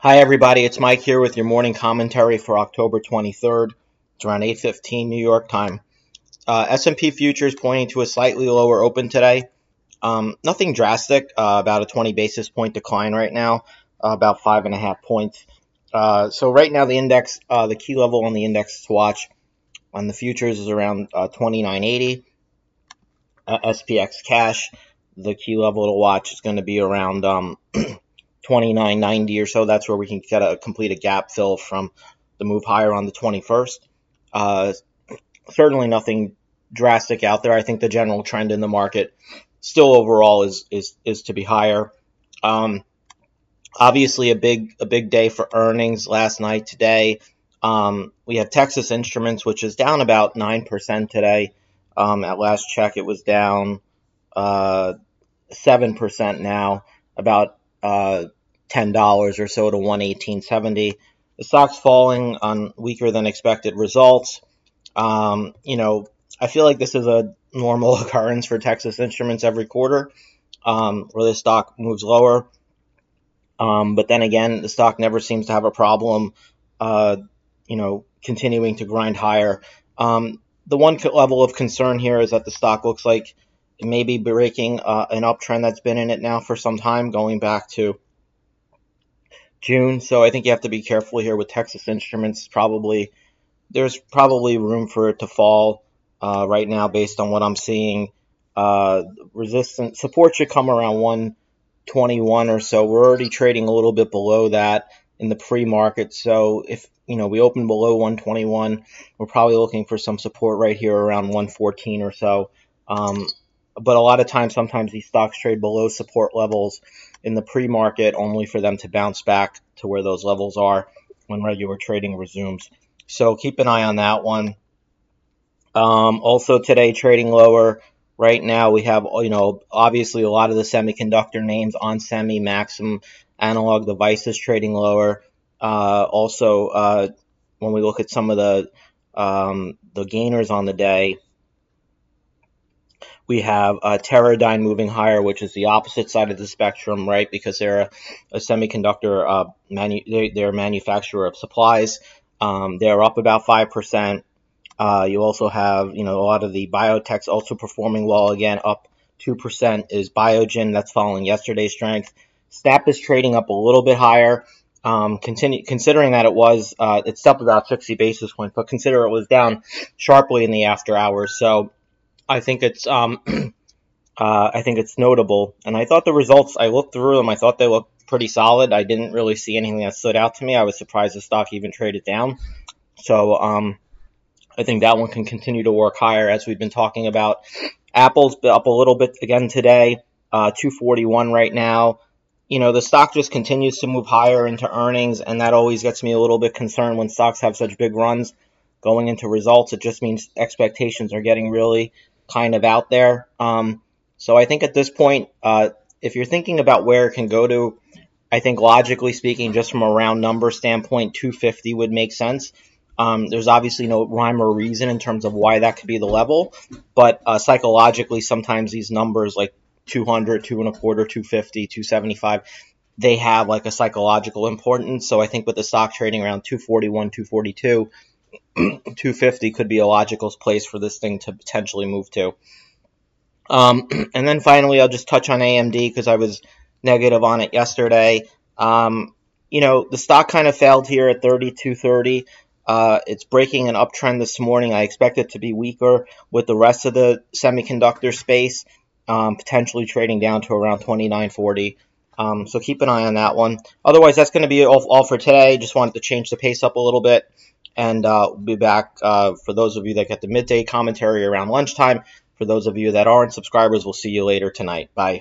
Hi everybody, it's Mike here with your morning commentary for October 23rd. It's around 8:15 New York time. S&P futures pointing to a slightly lower open today. Nothing drastic, about a 20 basis point decline right now, about 5.5 points. So right now the index, the key level on the index to watch on the futures is around 29.80. SPX cash, the key level to watch is going to be around 29.90 or so. That's where we can get a complete gap fill from the move higher on the 21st. Certainly nothing drastic out there. I think the general trend in the market still overall is to be higher. Obviously a big day for earnings last night. Today we have Texas Instruments, which is down about 9% today. At last check it was down 7% now, about $10 or so to 118.70. The stock's falling on weaker than expected results. You know, I feel like this is a normal occurrence for Texas Instruments every quarter, where the stock moves lower. But then again, the stock never seems to have a problem, you know, continuing to grind higher. The one level of concern here is that the stock looks like it may be breaking an uptrend that's been in it now for some time, going back to June. So I think you have to be careful here with Texas Instruments. There's probably room for it to fall right now based on what I'm seeing. Resistance support should come around 121 or so. We're already trading a little bit below that in the pre-market. So if we open below 121, we're probably looking for some support right here around 114 or so. But a lot of times, sometimes these stocks trade below support levels in the pre-market only for them to bounce back to where those levels are when regular trading resumes. So keep an eye on that one. Also today, trading lower right now, we have, obviously a lot of the semiconductor names, On Semi, Maxim, Analog Devices trading lower. Also, when we look at some of the gainers on the day, we have Teradyne moving higher, which is the opposite side of the spectrum, right? Because they're a semiconductor they're a manufacturer of supplies. They're up about 5%. You also have, a lot of the biotechs also performing well again, up 2% is Biogen. That's following yesterday's strength. STAP is trading up a little bit higher. Considering that it's up about 60 basis points, but consider it was down sharply in the after hours. So I think it's notable, and I thought the results, I looked through them, I thought they looked pretty solid. I didn't really see anything that stood out to me. I was surprised the stock even traded down. So I think that one can continue to work higher, as we've been talking about. Apple's up a little bit again today, 241 right now. The stock just continues to move higher into earnings, and that always gets me a little bit concerned when stocks have such big runs going into results. It just means expectations are getting really kind of out there. So I think at this point, if you're thinking about where it can go to, I think logically speaking, just from a round number standpoint, 250 would make sense. There's obviously no rhyme or reason in terms of why that could be the level, but psychologically, sometimes these numbers like 200, 225, 250, 275, they have like a psychological importance. So I think with the stock trading around 241, 242, 250 could be a logical place for this thing to potentially move to. And then finally, I'll just touch on AMD because I was negative on it yesterday. The stock kind of failed here at 32.30. It's breaking an uptrend this morning. I expect it to be weaker with the rest of the semiconductor space, potentially trading down to around 29.40. So keep an eye on that one. Otherwise, that's going to be all for today. Just wanted to change the pace up a little bit. And we'll be back for those of you that get the midday commentary around lunchtime. For those of you that aren't subscribers, we'll see you later tonight. Bye.